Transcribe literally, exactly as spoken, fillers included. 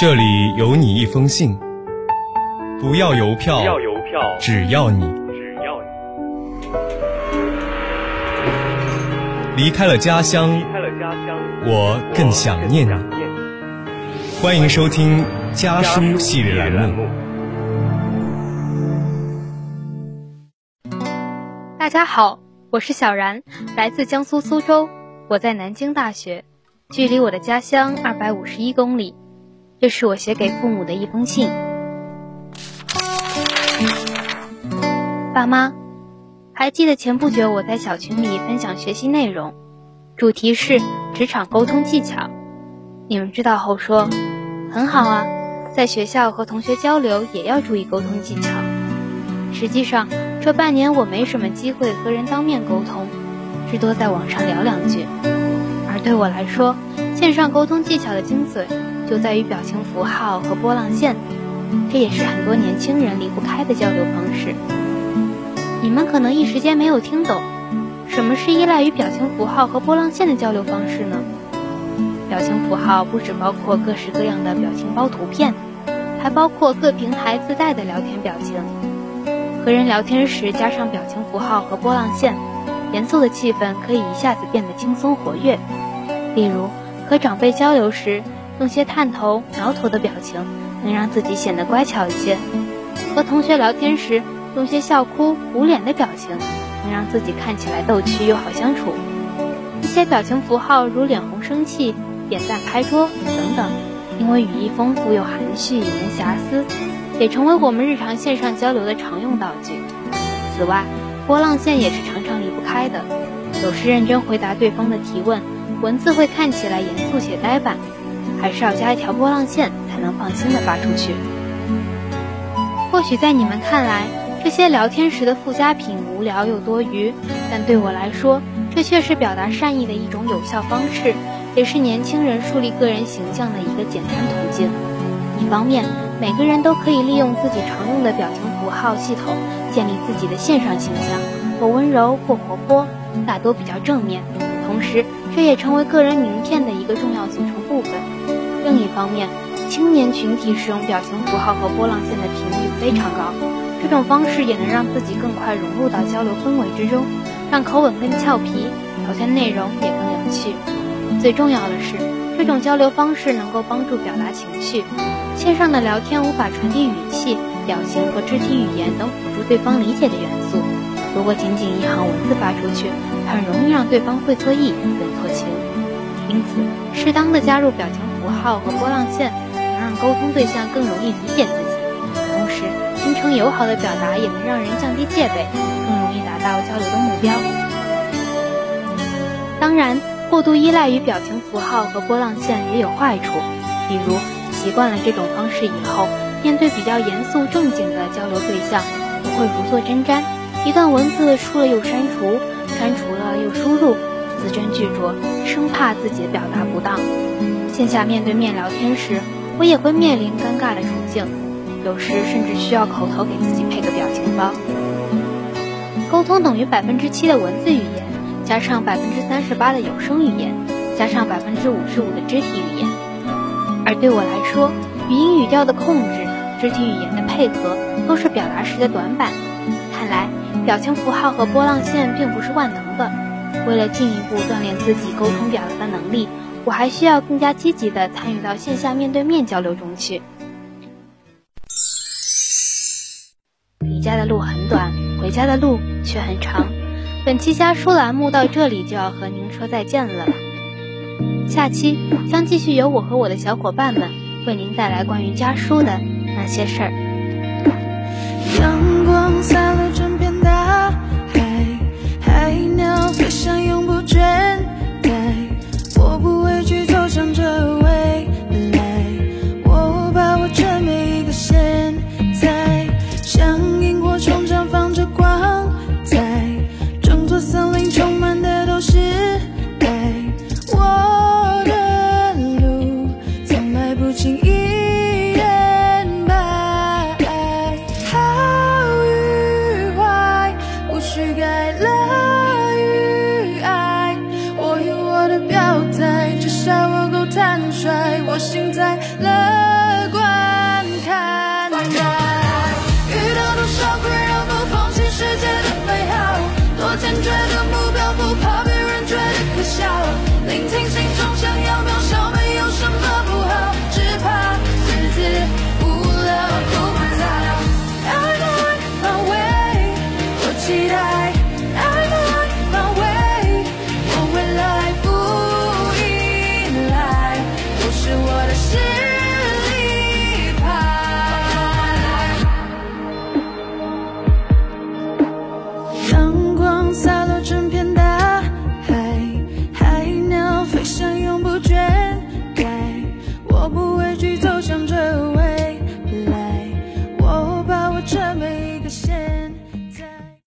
这里有你一封信，不要邮票，只要你。离开了家乡，我更想念你。欢迎收听家书系列栏目。大家好，我是小然，来自江苏苏州，我在南京大学，距离我的家乡二百五十一公里。这是我写给父母的一封信。爸妈，还记得前不久我在小群里分享学习内容，主题是职场沟通技巧。你们知道后说，很好啊，在学校和同学交流也要注意沟通技巧。实际上，这半年我没什么机会和人当面沟通，至多在网上聊两句。而对我来说，线上沟通技巧的精髓就在于表情符号和波浪线，这也是很多年轻人离不开的交流方式。你们可能一时间没有听懂，什么是依赖于表情符号和波浪线的交流方式呢？表情符号不只包括各式各样的表情包图片，还包括各平台自带的聊天表情。和人聊天时加上表情符号和波浪线，严肃的气氛可以一下子变得轻松活跃。例如，和长辈交流时用些探头、挠头的表情，能让自己显得乖巧一些；和同学聊天时，用些笑哭、捂脸的表情，能让自己看起来逗趣又好相处。一些表情符号如脸红、生气、点赞、拍桌等等，因为语义丰富又含蓄，引人遐思，也成为我们日常线上交流的常用道具。此外，波浪线也是常常离不开的。有时认真回答对方的提问，文字会看起来严肃且呆板。还是要加一条波浪线才能放心地发出去。或许在你们看来，这些聊天时的附加品无聊又多余，但对我来说，这却是表达善意的一种有效方式，也是年轻人树立个人形象的一个简单途径。一方面，每个人都可以利用自己常用的表情符号系统，建立自己的线上形象，或温柔，或活泼，大多比较正面。同时，这也成为个人名片的一个重要组成部分。另一方面，青年群体使用表情符号和波浪线的频率非常高，这种方式也能让自己更快融入到交流氛围之中，让口吻更俏皮，聊天内容也更有趣。最重要的是，这种交流方式能够帮助表达情绪。线上的聊天无法传递语气、表情和肢体语言等辅助对方理解的元素，如果仅仅一行文字发出去，很容易让对方会错意、会错情。因此，适当的加入表情符号和波浪线，能让沟通对象更容易理解自己，同时真诚友好的表达也能让人降低戒备，更容易达到交流的目标。当然，过度依赖于表情符号和波浪线也有坏处，比如习惯了这种方式以后，面对比较严肃正经的交流对象，也会如坐针毡，一段文字输了又删除，删除了又输入，字斟句酌，生怕自己表达不当。线下面对面聊天时，我也会面临尴尬的处境，有时甚至需要口头给自己配个表情包。沟通等于百分之七的文字语言，加上百分之三十八的有声语言，加上百分之五十五的肢体语言。而对我来说，语音语调的控制、肢体语言的配合，都是表达时的短板。看来，表情符号和波浪线并不是万能的。为了进一步锻炼自己沟通表达的能力，我还需要更加积极地参与到线下面对面交流中去。离家的路很短，回家的路却很长。本期家书栏目到这里就要和您说再见了，下期将继续由我和我的小伙伴们为您带来关于家书的那些事儿。阳光洒落枕边大海，海鸟飞翔永不倦怠，我不畏惧走向这未来，我把握着每一个现在，像萤火虫绽放着光彩，整座森林充满的都是爱，我的路从来不轻易我心在了朝着正确的目标。